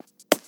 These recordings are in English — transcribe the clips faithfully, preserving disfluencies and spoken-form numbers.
Did it.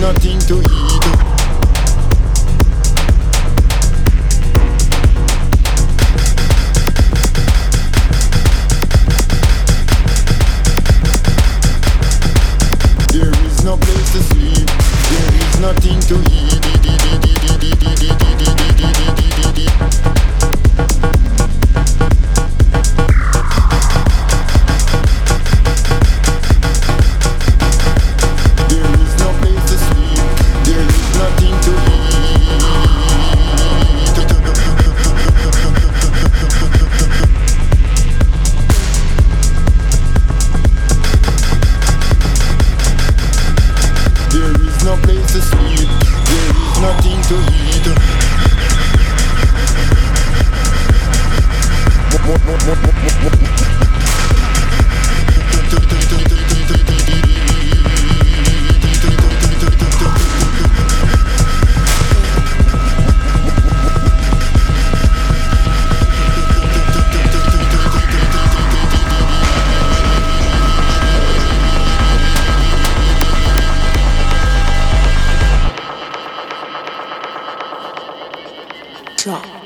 there's nothing to eat. There is no place to sleep, there is nothing to eat. Drop.